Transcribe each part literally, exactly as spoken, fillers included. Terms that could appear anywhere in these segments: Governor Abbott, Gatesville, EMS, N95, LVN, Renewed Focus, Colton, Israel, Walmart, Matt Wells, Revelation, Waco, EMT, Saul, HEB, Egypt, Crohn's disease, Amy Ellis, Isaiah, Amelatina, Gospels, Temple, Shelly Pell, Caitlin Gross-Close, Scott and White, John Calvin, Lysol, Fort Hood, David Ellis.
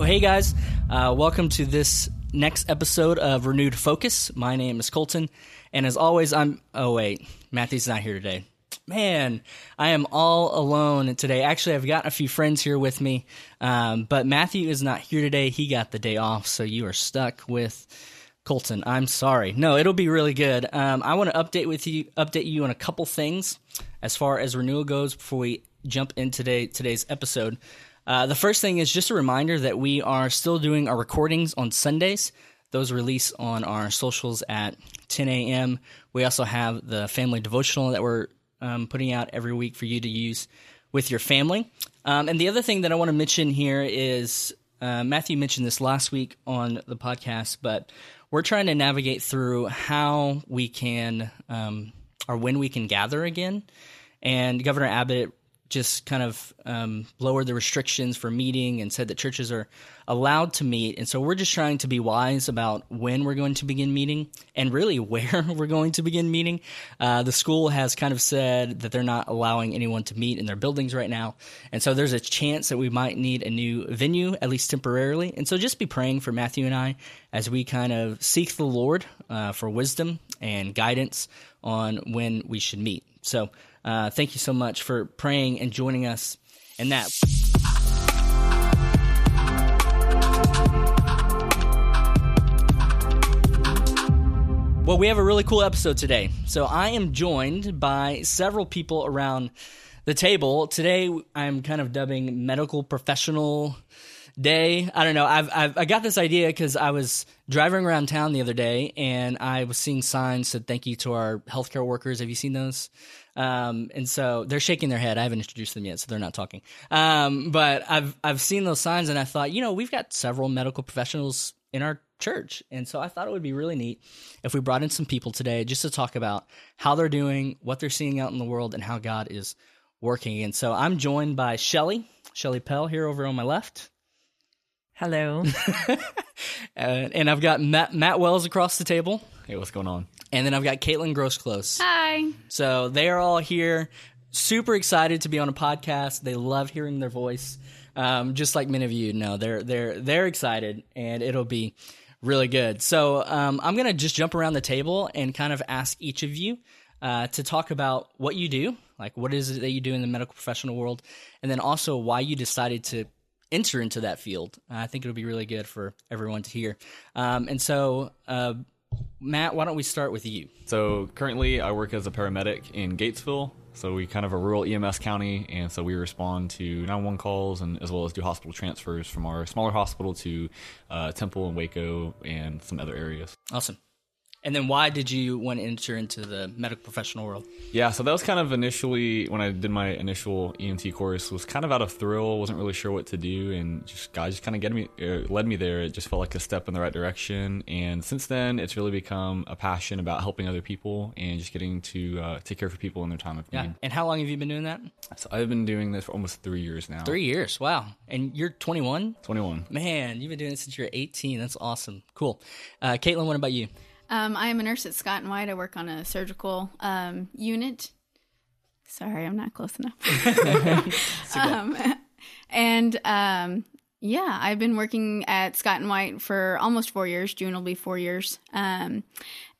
Well, hey guys, uh, welcome to this next episode of Renewed Focus. My name is Colton, and as always, I'm... Oh wait, Matthew's not here today. Man, I am all alone today. Actually, I've got a few friends here with me, um, but Matthew is not here today. He got the day off, so you are stuck with Colton. I'm sorry. No, it'll be really good. Um, I want to update with you, update you on a couple things as far as renewal goes before we jump into today, today's episode. Uh, the first thing is just a reminder that we are still doing our recordings on Sundays. Those release on our socials at ten a.m. We also have the family devotional that we're um, putting out every week for you to use with your family. Um, and the other thing that I want to mention here is uh, Matthew mentioned this last week on the podcast, but we're trying to navigate through how we can um, or when we can gather again. And Governor Abbott just kind of um, lowered the restrictions for meeting and said that churches are allowed to meet. And so we're just trying to be wise about when we're going to begin meeting and really where we're going to begin meeting. Uh, the school has kind of said that they're not allowing anyone to meet in their buildings right now. And so there's a chance that we might need a new venue, at least temporarily. And so just be praying for Matthew and I as we kind of seek the Lord uh, for wisdom and guidance on when we should meet. So uh, thank you so much for praying and joining us in that. Well, we have a really cool episode today. So I am joined by several people around the table. Today I'm kind of dubbing medical professional day. I don't know. I've, I've I got this idea because I was driving around town the other day and I was seeing signs that said thank you to our healthcare workers. Have you seen those? Um, and so they're shaking their head. I haven't introduced them yet, so they're not talking. Um, but I've I've seen those signs and I thought, you know, we've got several medical professionals in our church, and so I thought it would be really neat if we brought in some people today just to talk about how they're doing, what they're seeing out in the world, and how God is working. And so I'm joined by Shelly, Shelly Pell here over on my left. Hello. uh, and I've got Matt, Matt Wells across the table. Hey, what's going on? And then I've got Caitlin Gross-Close. Hi. So they are all here, super excited to be on a podcast. They love hearing their voice, um, just like many of you know. They're they're they're excited, and it'll be really good. So um, I'm going to just jump around the table and kind of ask each of you uh, to talk about what you do, like what is it that you do in the medical professional world, and then also why you decided to enter into that field. Uh, I think it'll be really good for everyone to hear. Um, and so, uh, Matt, why don't we start with you? So currently I work as a paramedic in Gatesville. So we kind of a rural E M S county. And so we respond to nine one one calls and as well as do hospital transfers from our smaller hospital to uh, Temple and Waco and some other areas. Awesome. And then why did you want to enter into the medical professional world? Yeah, so that was kind of initially when I did my initial E M T course, was kind of out of thrill, wasn't really sure what to do, and just God just kind of get me, er, led me there. It just felt like a step in the right direction. And since then, it's really become a passion about helping other people and just getting to uh, take care of people in their time of need. Yeah. And how long have you been doing that? So I've been doing this for almost three years now. Three years, wow. And you're twenty-one? twenty-one. Man, you've been doing this since you were eighteen. That's awesome. Cool. Uh, Caitlin, what about you? Um, I am a nurse at Scott and White. I work on a surgical um, unit. Sorry, I'm not close enough. um, and um, yeah, I've been working at Scott and White for almost four years. June will be four years. Um,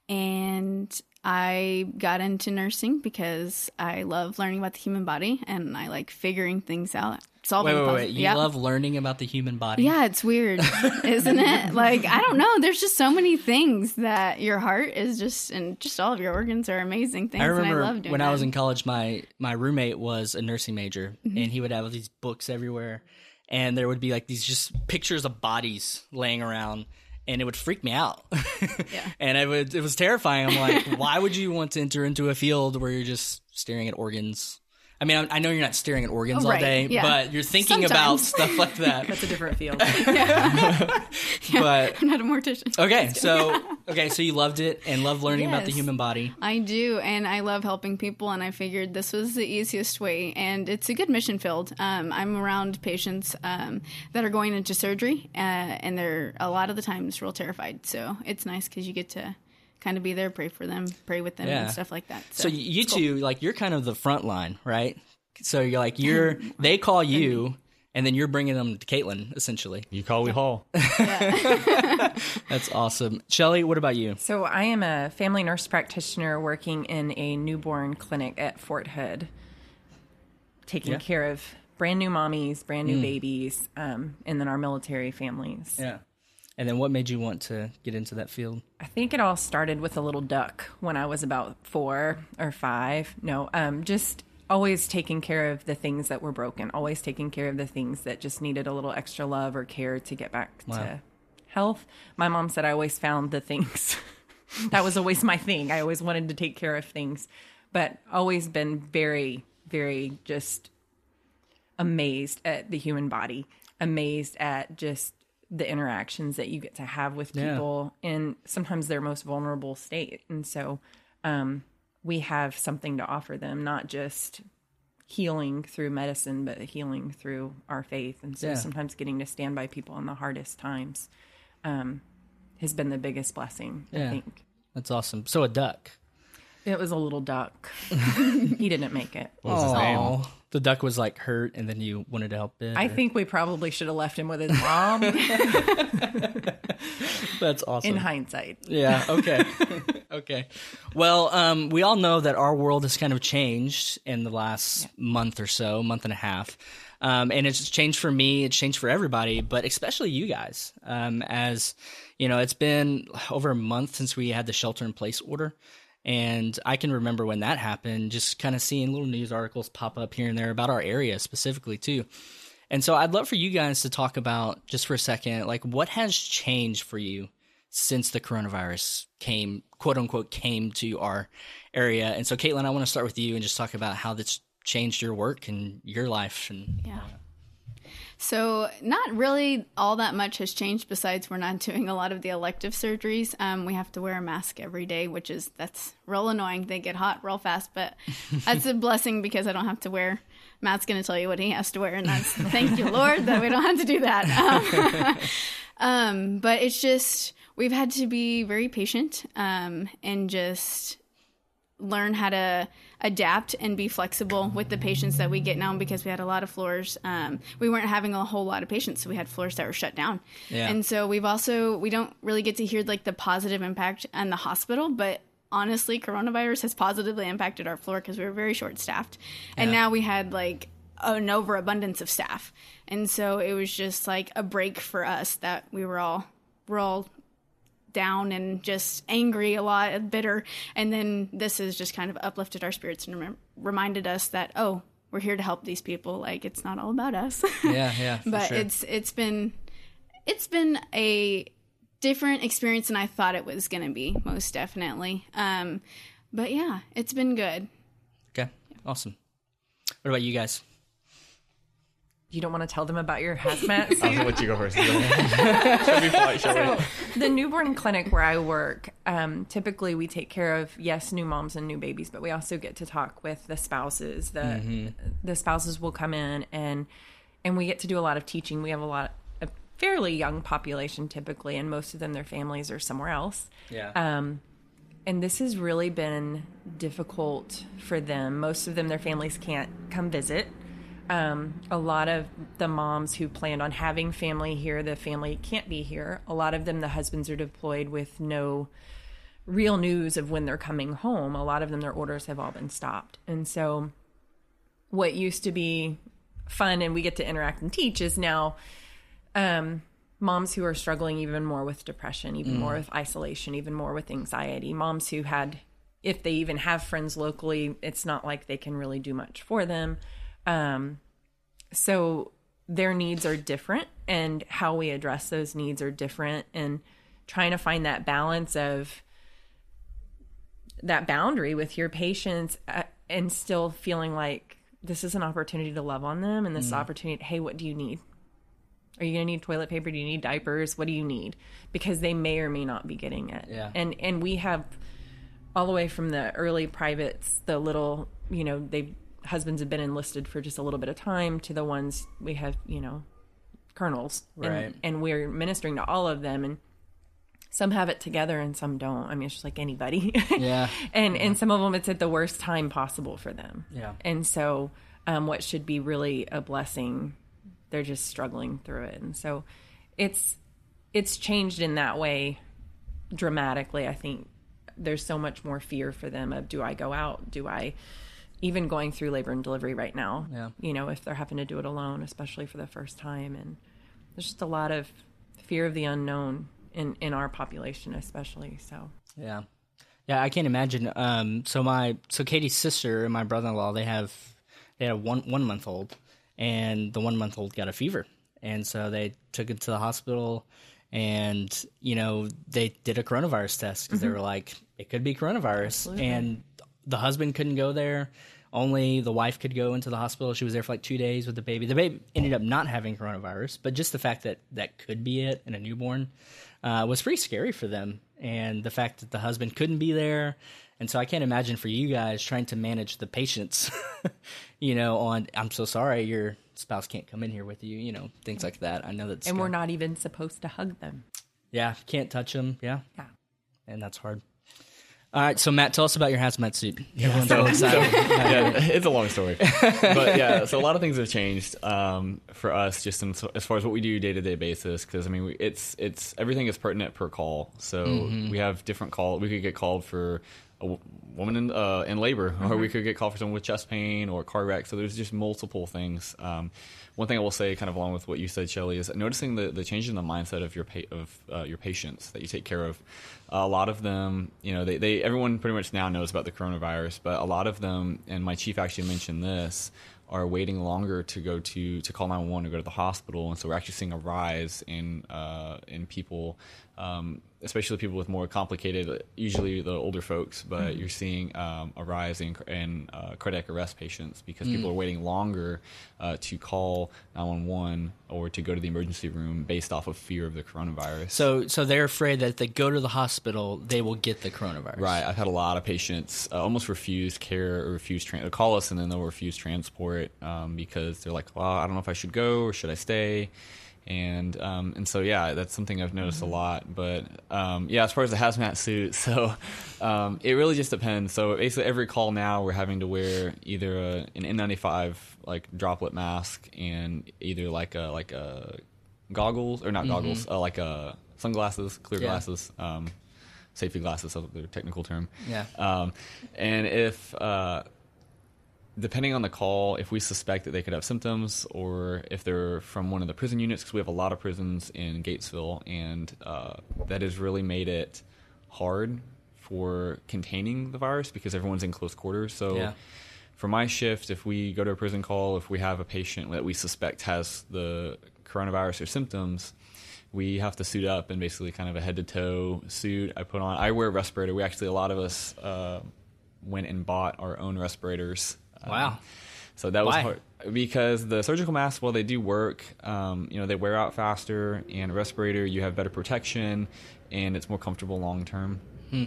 and I got into nursing because I love learning about the human body and I like figuring things out. Solving wait, wait, wait. You yep. love learning about the human body. Yeah, it's weird, isn't it? Like, I don't know. There's just so many things that your heart is just, and just all of your organs are amazing things. I remember and I love doing when that. I was in college, my, my roommate was a nursing major, mm-hmm. and he would have these books everywhere, and there would be like these just pictures of bodies laying around. And it would freak me out. Yeah. And it, would, it was terrifying. I'm like, why would you want to enter into a field where you're just staring at organs? I mean, I, I know you're not staring at organs oh, right. all day, yeah. but you're thinking Sometimes. about stuff like that. That's a different field. yeah. yeah. But I'm not a mortician. Okay, so okay, so you loved it and loved learning yes, about the human body. I do, and I love helping people, and I figured this was the easiest way, and it's a good mission field. Um, I'm around patients um, that are going into surgery, uh, and they're a lot of the times real terrified, so it's nice because you get to kind of be there, pray for them, pray with them, yeah. and stuff like that. So, so you two, cool. like, you're kind of the front line, right? So you're like, you're, they call you And then you're bringing them to Caitlin, essentially. You call, we haul. Yeah. That's awesome. Shelly, what about you? So I am a family nurse practitioner working in a newborn clinic at Fort Hood, taking yeah. care of brand new mommies, brand new mm. babies, um, and then our military families. Yeah. And then what made you want to get into that field? I think it all started with a little duck when I was about four or five. No, um, just always taking care of the things that were broken, always taking care of the things that just needed a little extra love or care to get back wow. to health. My mom said I always found the things. That was always my thing. I always wanted to take care of things, but always been very, very just amazed at the human body, amazed at just the interactions that you get to have with people yeah. in sometimes their most vulnerable state. And so um, we have something to offer them, not just healing through medicine, but healing through our faith. And so yeah. sometimes getting to stand by people in the hardest times um, has been the biggest blessing, yeah. I think. That's awesome. So a duck. It was a little duck. He didn't make it. What was his name? The duck was like hurt, and then you wanted to help it? I or? think we probably should have left him with his mom. That's awesome. In hindsight. Yeah, okay. Okay. Well, um, we all know that our world has kind of changed in the last yeah. month or so, month and a half. Um, and it's changed for me, it's changed for everybody, but especially you guys. Um, as you know, it's been over a month since we had the shelter-in-place order. And I can remember when that happened, just kind of seeing little news articles pop up here and there about our area specifically too. And so I'd love for you guys to talk about just for a second, like what has changed for you since the coronavirus came, quote unquote, came to our area. And so Caitlin, I want to start with you and just talk about how that's changed your work and your life. And yeah. So not really all that much has changed besides we're not doing a lot of the elective surgeries. Um, we have to wear a mask every day, which is, that's real annoying. They get hot real fast, but that's a blessing because I don't have to wear. Matt's going to tell you what he has to wear, and that's, thank you, Lord, that we don't have to do that. Um, um, but it's just, we've had to be very patient um, and just learn how to adapt and be flexible with the patients that we get now, because we had a lot of floors. Um, we weren't having a whole lot of patients, so we had floors that were shut down. Yeah. And so we've also, we don't really get to hear like the positive impact on the hospital, but honestly, coronavirus has positively impacted our floor because we were very short staffed. And yeah. now we had like an overabundance of staff. And so it was just like a break for us that we were all, we're all down and just angry a lot and bitter, and then this has just kind of uplifted our spirits and rem- reminded us that, oh, we're here to help these people, like it's not all about us. Yeah, yeah. But sure. it's it's been it's been a different experience than I thought it was gonna be, most definitely. Um but yeah, it's been good. Okay. Yeah. Awesome. What about you guys? You don't want to tell them about your hazmat suit? I'll let you go first. Should we fly, shall so, we? The newborn clinic where I work, um, typically we take care of, yes, new moms and new babies, but we also get to talk with the spouses. The mm-hmm. the spouses will come in, and and we get to do a lot of teaching. We have a lot, a fairly young population typically, and most of them, their families are somewhere else. Yeah. Um, and this has really been difficult for them. Most of them, their families can't come visit. Um, a lot of the moms who planned on having family here, the family can't be here. A lot of them, the husbands are deployed with no real news of when they're coming home. A lot of them, their orders have all been stopped. And so what used to be fun and we get to interact and teach is now um, moms who are struggling even more with depression, even mm. more with isolation, even more with anxiety. Moms who had, if they even have friends locally, it's not like they can really do much for them. Um, so their needs are different, and how we address those needs are different, and trying to find that balance of that boundary with your patients uh, and still feeling like this is an opportunity to love on them. And this mm. opportunity, hey, what do you need? Are you going to need toilet paper? Do you need diapers? What do you need? Because they may or may not be getting it. Yeah. And, and we have all the way from the early privates, the little, you know, they've, husbands have been enlisted for just a little bit of time to the ones we have, you know, colonels, right? And, and we're ministering to all of them, and some have it together and some don't. I mean, it's just like anybody. Yeah. and yeah. and some of them, it's at the worst time possible for them. Yeah. And so, um, what should be really a blessing they're just struggling through it. And so it's it's changed in that way dramatically. I think there's so much more fear for them of, do I go out? Do I, even going through labor and delivery right now, yeah. you know, if they're having to do it alone, especially for the first time. And there's just a lot of fear of the unknown in, in our population, especially. So, yeah. Yeah. I can't imagine. Um, so my, so Katie's sister and my brother-in-law, they have, they had a one, one month old, and the one month old got a fever. And so they took him to the hospital, and, you know, they did a coronavirus test because mm-hmm. they were like, it could be coronavirus. Absolutely. And the husband couldn't go there. Only the wife could go into the hospital. She was there for like two days with the baby. The baby ended up not having coronavirus, but just the fact that that could be it in a newborn uh, was pretty scary for them. And the fact that the husband couldn't be there. And so I can't imagine for you guys trying to manage the patients, you know, on, I'm so sorry, your spouse can't come in here with you, you know, things like that. I know that's. And we're gonna, not even supposed to hug them. Yeah. Can't touch them. Yeah. Yeah. And that's hard. All right, so Matt, tell us about your hazmat suit. Yeah, so, so, yeah, it's a long story. But yeah, so a lot of things have changed um, for us just in, so, as far as what we do day-to-day basis, because, I mean, we, it's it's everything is pertinent per call. So mm-hmm. we have different call. We could get called for a w- woman in, uh, in labor, mm-hmm. or we could get called for someone with chest pain or a car wreck. So there's just multiple things. Um, one thing I will say, kind of along with what you said, Shelley, is noticing the, the change in the mindset of your pa- of uh, your patients that you take care of. A lot of them, you know, they, they everyone pretty much now knows about the coronavirus, but a lot of them, and my chief actually mentioned this, are waiting longer to go to to call nine one one or go to the hospital. And so we're actually seeing a rise in uh, in people, um, especially people with more complicated, usually the older folks, but mm-hmm. you're seeing um, a rise in, in uh, cardiac arrest patients because mm-hmm. people are waiting longer uh, to call nine one one or to go to the emergency room based off of fear of the coronavirus. So so they're afraid that if they go to the hospital, they will get the coronavirus. Right. I've had a lot of patients uh, almost refuse care or refuse tra- – call us and then they'll refuse transport um, because they're like, well, I don't know if I should go or should I stay. And um, and so, yeah, that's something I've noticed mm-hmm. a lot. But, um, yeah, as far as the hazmat suit, so um, it really just depends. So basically every call now we're having to wear either a, an N ninety-five, like, droplet mask and either, like, a like a goggles, or not mm-hmm. goggles, uh, like a sunglasses, clear yeah. glasses, um, safety glasses, that's their technical term. Yeah. Um, and if... Uh, depending on the call, if we suspect that they could have symptoms or if they're from one of the prison units, because we have a lot of prisons in Gatesville, and uh, that has really made it hard for containing the virus because everyone's in close quarters. So yeah. for my shift, if we go to a prison call, if we have a patient that we suspect has the coronavirus or symptoms, we have to suit up and basically kind of a head-to-toe suit I put on. I wear a respirator. We actually, a lot of us uh, went and bought our own respirators. Wow. Um, so that Why? was hard because the surgical masks, while they do work, um, you know, they wear out faster, and a respirator, you have better protection and it's more comfortable long term. Hmm.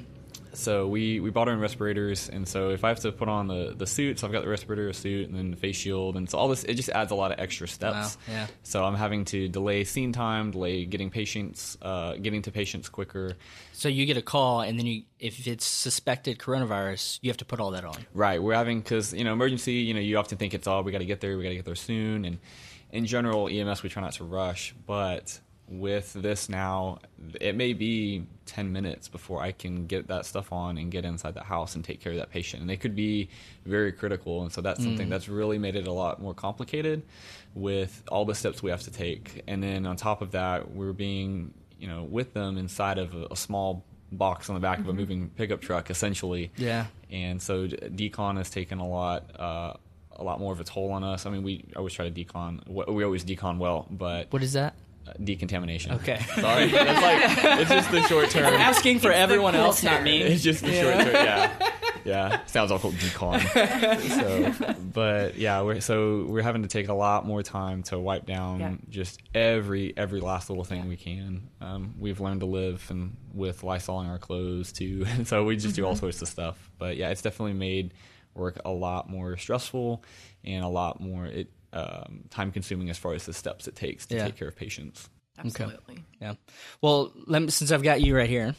So we, we bought our own respirators. And so if I have to put on the, the suit, so I've got the respirator suit and then the face shield. And so all this, it just adds a lot of extra steps. Wow. Yeah. So I'm having to delay scene time, delay getting patients, uh, getting to patients quicker. So you get a call and then you, if it's suspected coronavirus, you have to put all that on. Right. We're having, because, you know, emergency, you know, you often think it's all, oh, we got to get there, we got to get there soon. And in general, E M S, we try not to rush, but with this now, it may be ten minutes before I can get that stuff on and get inside the house and take care of that patient. And they could be very critical. And so that's mm. something that's really made it a lot more complicated with all the steps we have to take. And then on top of that, we're being, you know, with them inside of a, a small box on the back mm-hmm. of a moving pickup truck, essentially. Yeah. And so D-Con has taken a lot, uh, a lot more of a toll on us. I mean, we always try to D-Con. We always D-Con well, but... What is that? Uh, decontamination. Okay. Sorry. That's like, it's just the short term. I'm asking for it's everyone else, not me. It's just the yeah. short term. Yeah. Yeah. Sounds awful. Decon. So, but yeah, we're, so we're having to take a lot more time to wipe down yeah. just every, every last little thing yeah. we can. Um, we've learned to live and with Lysoling our clothes too. And so we just mm-hmm. do all sorts of stuff, but yeah, it's definitely made work a lot more stressful and a lot more, it, Um, time-consuming as far as the steps it takes to yeah. take care of patients. Absolutely. Okay. Yeah. Well, let me, since I've got you right here,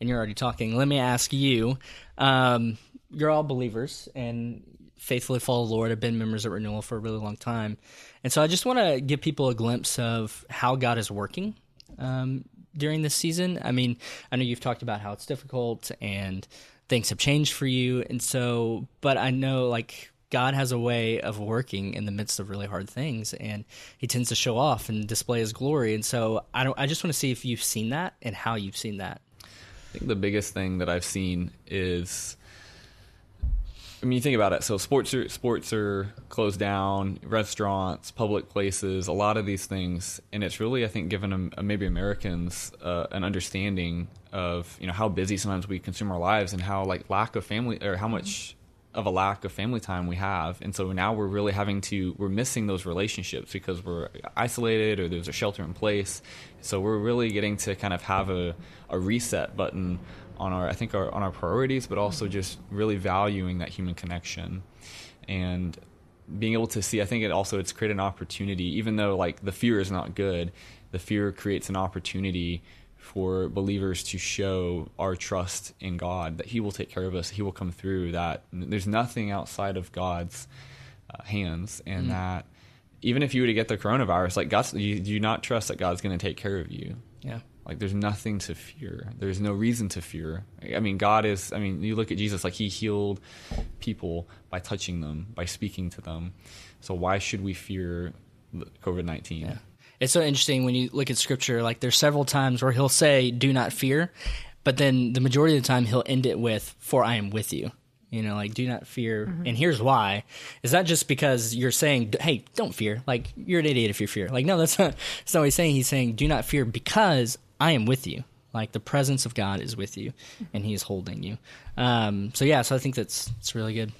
and you're already talking, let me ask you, um, you're all believers, and faithfully follow the Lord, have been members at Renewal for a really long time. And so I just want to give people a glimpse of how God is working um, during this season. I mean, I know you've talked about how it's difficult and things have changed for you. And so, but I know like God has a way of working in the midst of really hard things, and he tends to show off and display his glory. And so I don't, I just want to see if you've seen that and how you've seen that. I think the biggest thing that I've seen is, I mean, you think about it. So sports are, sports are closed down, restaurants, public places, a lot of these things. And it's really, I think, given a, maybe Americans uh, an understanding of, you know, how busy sometimes we consume our lives and how like lack of family or how much of a lack of family time we have. And so now we're really having to, we're missing those relationships because we're isolated or there's a shelter in place. So we're really getting to kind of have a, a reset button on our, I think our, on our priorities, but also just really valuing that human connection and being able to see, I think it also, it's created an opportunity, even though like the fear is not good, the fear creates an opportunity for believers to show our trust in God, that he will take care of us. He will come through that. There's nothing outside of God's uh, hands. And mm. that even if you were to get the coronavirus, like God's, you do not trust that God's going to take care of you. Yeah. Like there's nothing to fear. There's no reason to fear. I mean, God is, I mean, you look at Jesus, like he healed people by touching them, by speaking to them. So why should we fear covid nineteen? Yeah. It's so interesting when you look at scripture, like there's several times where he'll say, do not fear, but then the majority of the time he'll end it with, for I am with you. You know, like do not fear. Mm-hmm. And here's why. Is that just because you're saying, hey, don't fear. Like you're an idiot if you fear. Like, no, that's not, that's not what he's saying. He's saying, do not fear because I am with you. Like the presence of God is with you and he is holding you. Um, so yeah, so I think that's it's really good.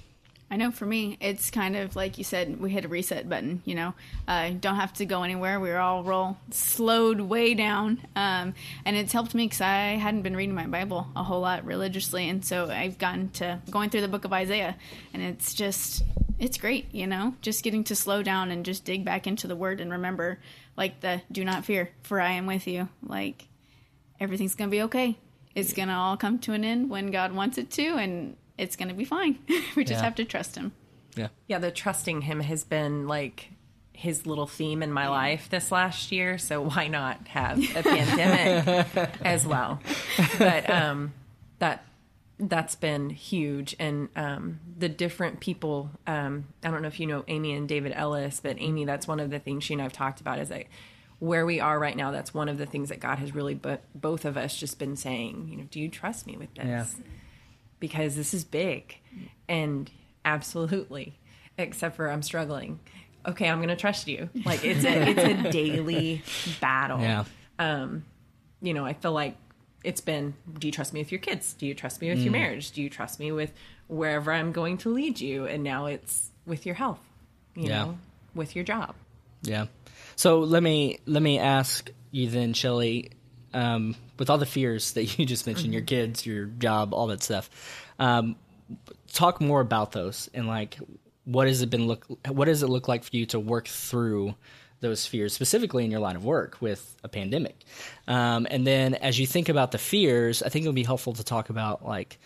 I know for me, it's kind of like you said, we hit a reset button, you know, uh, don't have to go anywhere. We were all roll slowed way down. Um, and it's helped me because I hadn't been reading my Bible a whole lot religiously. And so I've gotten to going through the book of Isaiah, and it's just, it's great, you know, just getting to slow down and just dig back into the word and remember like the do not fear, for I am with you. Like everything's going to be okay. It's going to all come to an end when God wants it to. And it's going to be fine. We just yeah. have to trust him. Yeah. Yeah. The trusting him has been like his little theme in my yeah. life this last year. So why not have a pandemic as well? But, um, that, that's been huge. And, um, the different people, um, I don't know if you know Amy and David Ellis, but Amy, that's one of the things she and I've talked about is like where we are right now. That's one of the things that God has really, but bo- both of us just been saying, you know, do you trust me with this? Yeah. Because this is big and absolutely, except for I'm struggling. Okay. I'm going to trust you. Like it's a, it's a daily battle. Yeah. Um, you know, I feel like it's been, do you trust me with your kids? Do you trust me with mm. your marriage? Do you trust me with wherever I'm going to lead you? And now it's with your health, you yeah. know, with your job. Yeah. So let me, let me ask you then, Shelley, um, with all the fears that you just mentioned, mm-hmm. your kids, your job, all that stuff. Um, talk more about those and like, what has it been look, what does it look like for you to work through those fears specifically in your line of work with a pandemic? Um, and then as you think about the fears, I think it'll be helpful to talk about like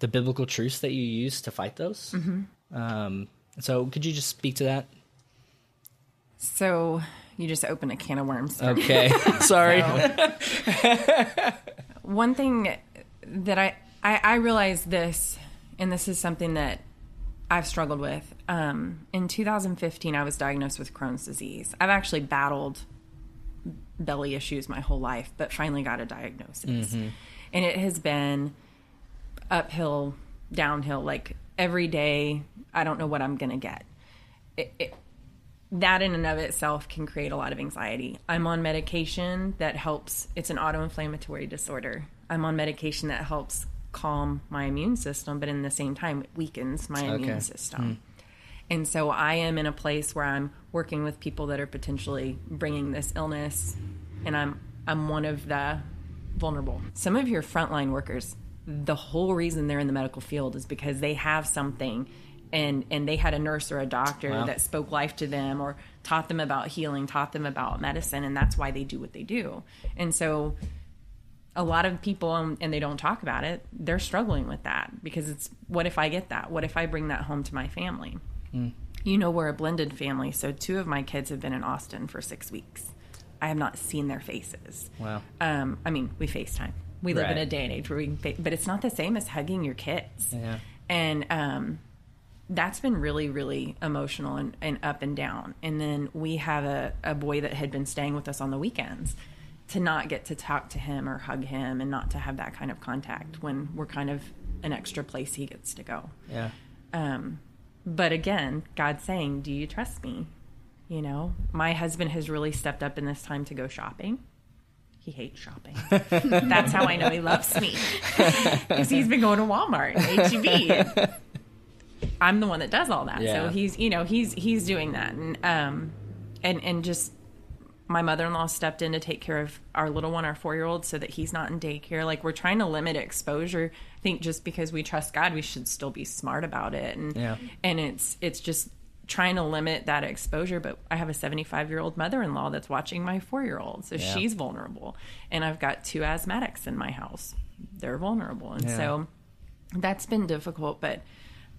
the biblical truths that you use to fight those. Mm-hmm. Um, so could you just speak to that? So you just open a can of worms. Okay. Sorry. So, one thing that I, I, I realized this, and this is something that I've struggled with. Um, in two thousand fifteen, I was diagnosed with Crohn's disease. I've actually battled belly issues my whole life, but finally got a diagnosis. Mm-hmm. And it has been uphill, downhill, like every day. I don't know what I'm going to get. It, it That in and of itself can create a lot of anxiety. I'm on medication that helps. It's an autoinflammatory disorder. I'm on medication that helps calm my immune system, but in the same time, it weakens my okay. immune system. Mm. And so I am in a place where I'm working with people that are potentially bringing this illness, and I'm I'm one of the vulnerable. Some of your frontline workers, the whole reason they're in the medical field is because they have something and and they had a nurse or a doctor wow. that spoke life to them or taught them about healing, taught them about medicine, and that's why they do what they do. And so a lot of people, and they don't talk about it, they're struggling with that because it's, what if I get that? What if I bring that home to my family? Mm. You know, we're a blended family. So two of my kids have been in Austin for six weeks. I have not seen their faces. Wow. Um, I mean, we FaceTime. We live right. in a day and age where we can, fa- but it's not the same as hugging your kids. Yeah. And um, that's been really, really emotional and, and up and down. And then we have a, a boy that had been staying with us on the weekends. To not get to talk to him or hug him and not to have that kind of contact when we're kind of an extra place he gets to go. Yeah. Um, but again, God's saying, do you trust me? You know, my husband has really stepped up in this time to go shopping. He hates shopping. That's how I know he loves me. Because he's been going to Walmart and H E B. I'm the one that does all that. Yeah. So he's, you know, he's, he's doing that. And, um, and, and just, my mother-in-law stepped in to take care of our little one, our four-year-old, so that he's not in daycare. Like, we're trying to limit exposure. I think just because we trust God, we should still be smart about it. And yeah. and it's it's just trying to limit that exposure. But I have a seventy-five-year-old mother-in-law that's watching my four-year-old, so yeah. she's vulnerable. And I've got two asthmatics in my house. They're vulnerable. And yeah. so that's been difficult. But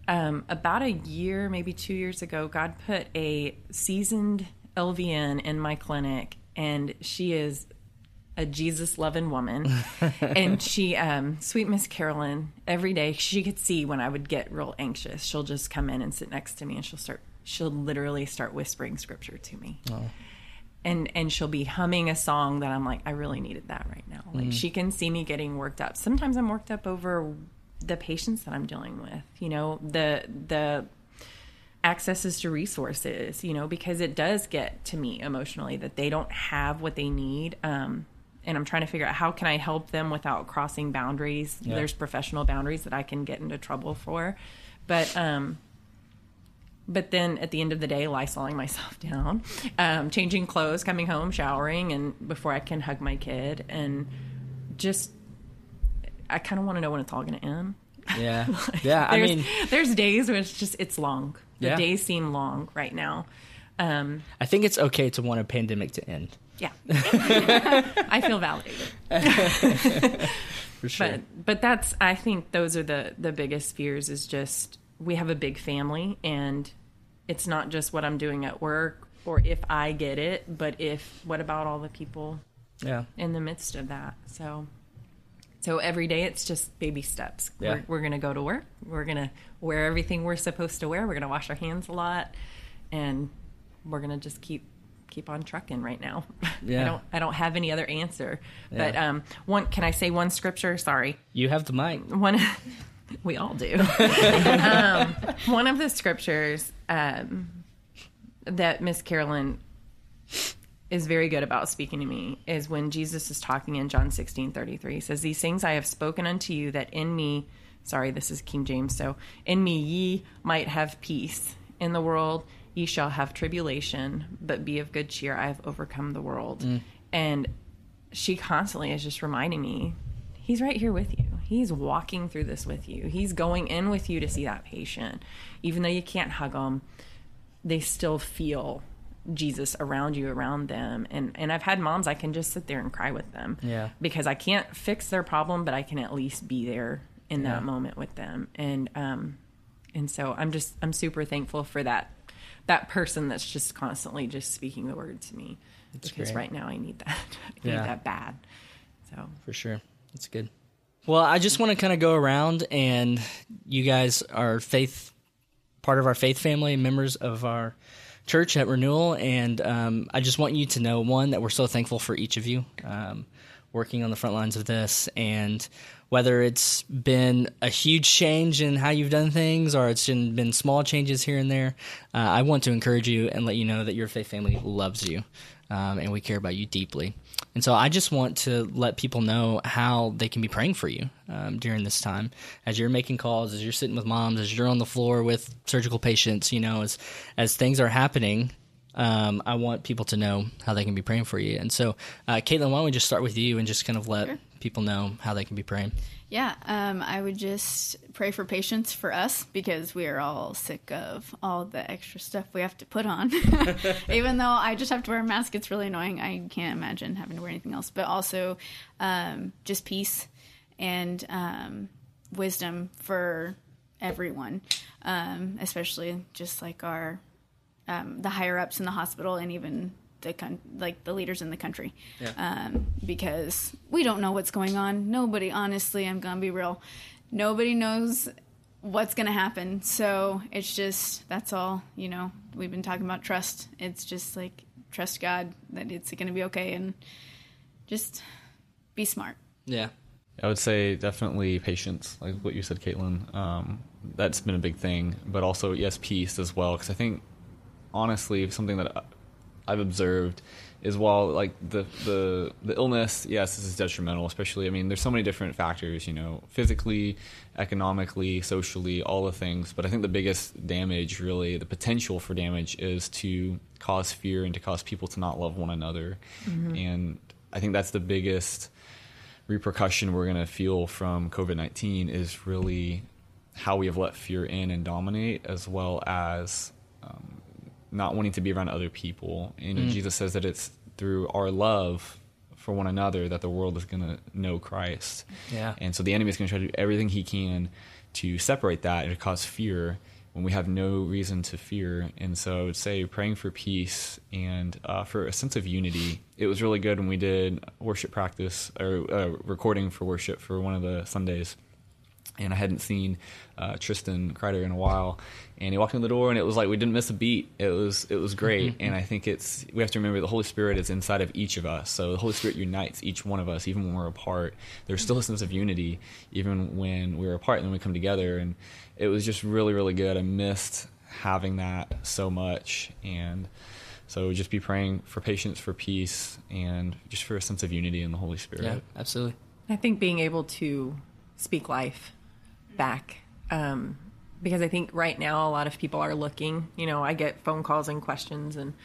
um, about a year, maybe two years ago, God put a seasoned L V N in my clinic, and she is a Jesus loving woman. And she, um, sweet Miss Carolyn, every day she could see when I would get real anxious, she'll just come in and sit next to me, and she'll start, she'll literally start whispering scripture to me. Oh. And, and she'll be humming a song that I'm like, I really needed that right now. Like mm. she can see me getting worked up. Sometimes I'm worked up over the patients that I'm dealing with, you know, the, the, accesses to resources, you know, because it does get to me emotionally that they don't have what they need. Um, and I'm trying to figure out how can I help them without crossing boundaries. Yeah. There's professional boundaries that I can get into trouble for. But, um, but then at the end of the day, Lysoling myself down, um, changing clothes, coming home, showering, and before I can hug my kid. And just, I kind of want to know when it's all going to end. Yeah. like yeah. I mean, there's days where it's just, it's long. The yeah. days seem long right now. Um, I think it's okay to want a pandemic to end. Yeah. I feel validated. For sure. But, but that's, I think those are the, the biggest fears is just, we have a big family, and it's not just what I'm doing at work or if I get it, but if, what about all the people yeah. in the midst of that? So... So every day it's just baby steps. Yeah. We're, we're going to go to work. We're going to wear everything we're supposed to wear. We're going to wash our hands a lot, and we're going to just keep keep on trucking right now. Yeah. I don't I don't have any other answer. Yeah. But um, one can I say one scripture? Sorry. You have the mic. One, we all do. um, one of the scriptures um, that Miss Carolyn is very good about speaking to me is when Jesus is talking in John sixteen thirty-three. He says, these things I have spoken unto you, that in me, sorry, this is King James, so in me ye might have peace. In the world ye shall have tribulation, but be of good cheer, I have overcome the world. Mm. And she constantly is just reminding me, he's right here with you. He's walking through this with you. He's going in with you to see that patient. Even though you can't hug them, they still feel Jesus around you, around them. And, and I've had moms, I can just sit there and cry with them yeah. because I can't fix their problem, but I can at least be there in yeah. that moment with them. And, um, and so I'm just, I'm super thankful for that, that person that's just constantly just speaking the word to me that's because great. Right now I need that. I yeah. need that bad. So for sure. That's good. Well, I just want to kind of go around, and you guys are faith, part of our faith family, members of our church at Renewal, and um, I just want you to know, one, that we're so thankful for each of you um, working on the front lines of this, and whether it's been a huge change in how you've done things or it's been small changes here and there, uh, I want to encourage you and let you know that your faith family loves you, um, and we care about you deeply. And so I just want to let people know how they can be praying for you um, during this time. As you're making calls, as you're sitting with moms, as you're on the floor with surgical patients, you know, as as things are happening, um, I want people to know how they can be praying for you. And so, uh, Caitlin, why don't we just start with you and just kind of let sure. people know how they can be praying? Yeah, um, I would just pray for patience for us, because we are all sick of all the extra stuff we have to put on. Even though I just have to wear a mask, it's really annoying. I can't imagine having to wear anything else. But also um, just peace and um, wisdom for everyone, um, especially just like our um, the higher-ups in the hospital and even the con- like the leaders in the country, yeah. um, because we don't know what's going on. Nobody, honestly, I'm gonna be real. Nobody knows what's gonna happen. So it's just, that's all, you know, we've been talking about trust. It's just like, trust God that it's gonna be okay, and just be smart. Yeah. I would say definitely patience, like what you said, Caitlin. Um, that's been a big thing, but also, yes, peace as well. Cause I think honestly, something that I, I've observed is, while like the, the the illness, yes, this is detrimental, especially, I mean, there's so many different factors, you know, physically, economically, socially, all the things. But I think the biggest damage, really, the potential for damage, is to cause fear and to cause people to not love one another. Mm-hmm. And I think that's the biggest repercussion we're going to feel from COVID nineteen, is really how we have let fear in and dominate, as well as um, not wanting to be around other people. And mm. Jesus says that it's through our love for one another that the world is going to know Christ. Yeah. And so the enemy is going to try to do everything he can to separate that and to cause fear when we have no reason to fear. And so I would say praying for peace and uh, for a sense of unity. It was really good when we did worship practice, or uh, recording for worship for one of the Sundays. And I hadn't seen uh, Tristan Kreider in a while, and he walked in the door, and it was like we didn't miss a beat. It was it was great, mm-hmm. and I think it's we have to remember the Holy Spirit is inside of each of us. So the Holy Spirit unites each one of us, even when we're apart. There's still a sense of unity, even when we're apart, and then we come together. And it was just really, really good. I missed having that so much, and so just be praying for patience, for peace, and just for a sense of unity in the Holy Spirit. Yeah, absolutely. I think being able to speak life back, um, because I think right now a lot of people are looking, you know, I get phone calls and questions, and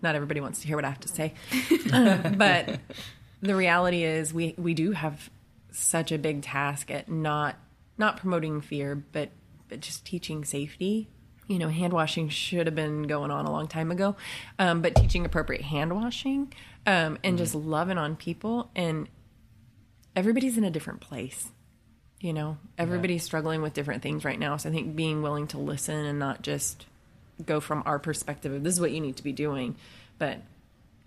not everybody wants to hear what I have to say. um, but the reality is we, we do have such a big task at not, not promoting fear, but, but just teaching safety. You know, hand washing should have been going on a long time ago, um, but teaching appropriate hand washing, um, and mm-hmm. just loving on people. And everybody's in a different place. You know, everybody's yeah. struggling with different things right now. So I think being willing to listen and not just go from our perspective of this is what you need to be doing, but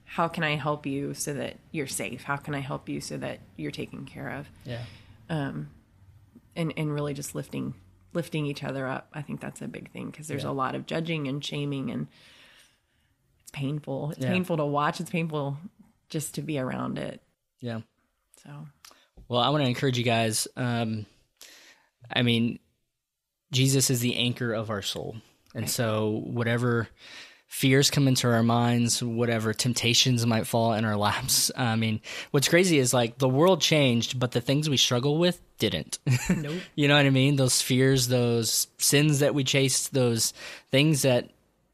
how can I help you so that you're safe? How can I help you so that you're taken care of? Yeah. Um, and, and really just lifting, lifting each other up. I think that's a big thing, because there's yeah. a lot of judging and shaming, and it's painful. It's yeah. painful to watch. It's painful just to be around it. Yeah. So... Well, I want to encourage you guys. Um, I mean, Jesus is the anchor of our soul. And right. so whatever fears come into our minds, whatever temptations might fall in our laps. I mean, what's crazy is like the world changed, but the things we struggle with didn't. Nope. You know what I mean? Those fears, those sins that we chased, those things that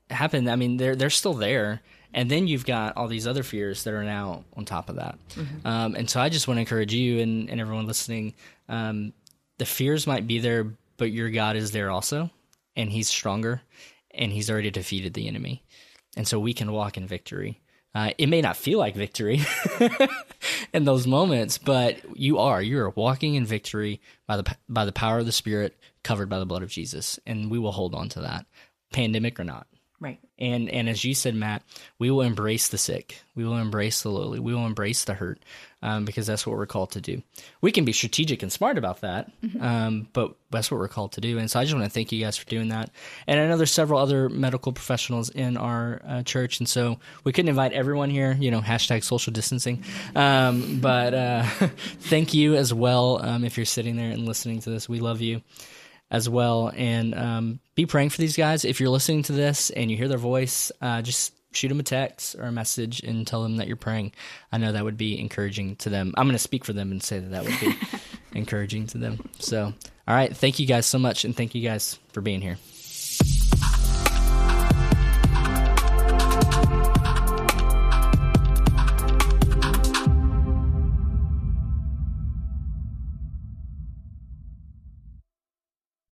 happened, I mean, they're they're still there. And then you've got all these other fears that are now on top of that. Mm-hmm. Um, and so I just want to encourage you and, and everyone listening, um, the fears might be there, but your God is there also, and he's stronger, and he's already defeated the enemy. And so we can walk in victory. Uh, it may not feel like victory in those moments, but you are. You're walking in victory by the by the power of the Spirit, covered by the blood of Jesus, and we will hold on to that, pandemic or not. Right. And and as you said, Matt, we will embrace the sick. We will embrace the lowly. We will embrace the hurt, um, because that's what we're called to do. We can be strategic and smart about that, mm-hmm. um, but that's what we're called to do. And so I just want to thank you guys for doing that. And I know there's several other medical professionals in our uh, church, and so we couldn't invite everyone here, you know, hashtag social distancing. Um, but uh, thank you as well, um, if you're sitting there and listening to this. We love you as well, and um, be praying for these guys. If you're listening to this and you hear their voice, uh, just shoot them a text or a message and tell them that you're praying. I know that would be encouraging to them. I'm going to speak for them and say that that would be encouraging to them. So, all right, thank you guys so much, and thank you guys for being here.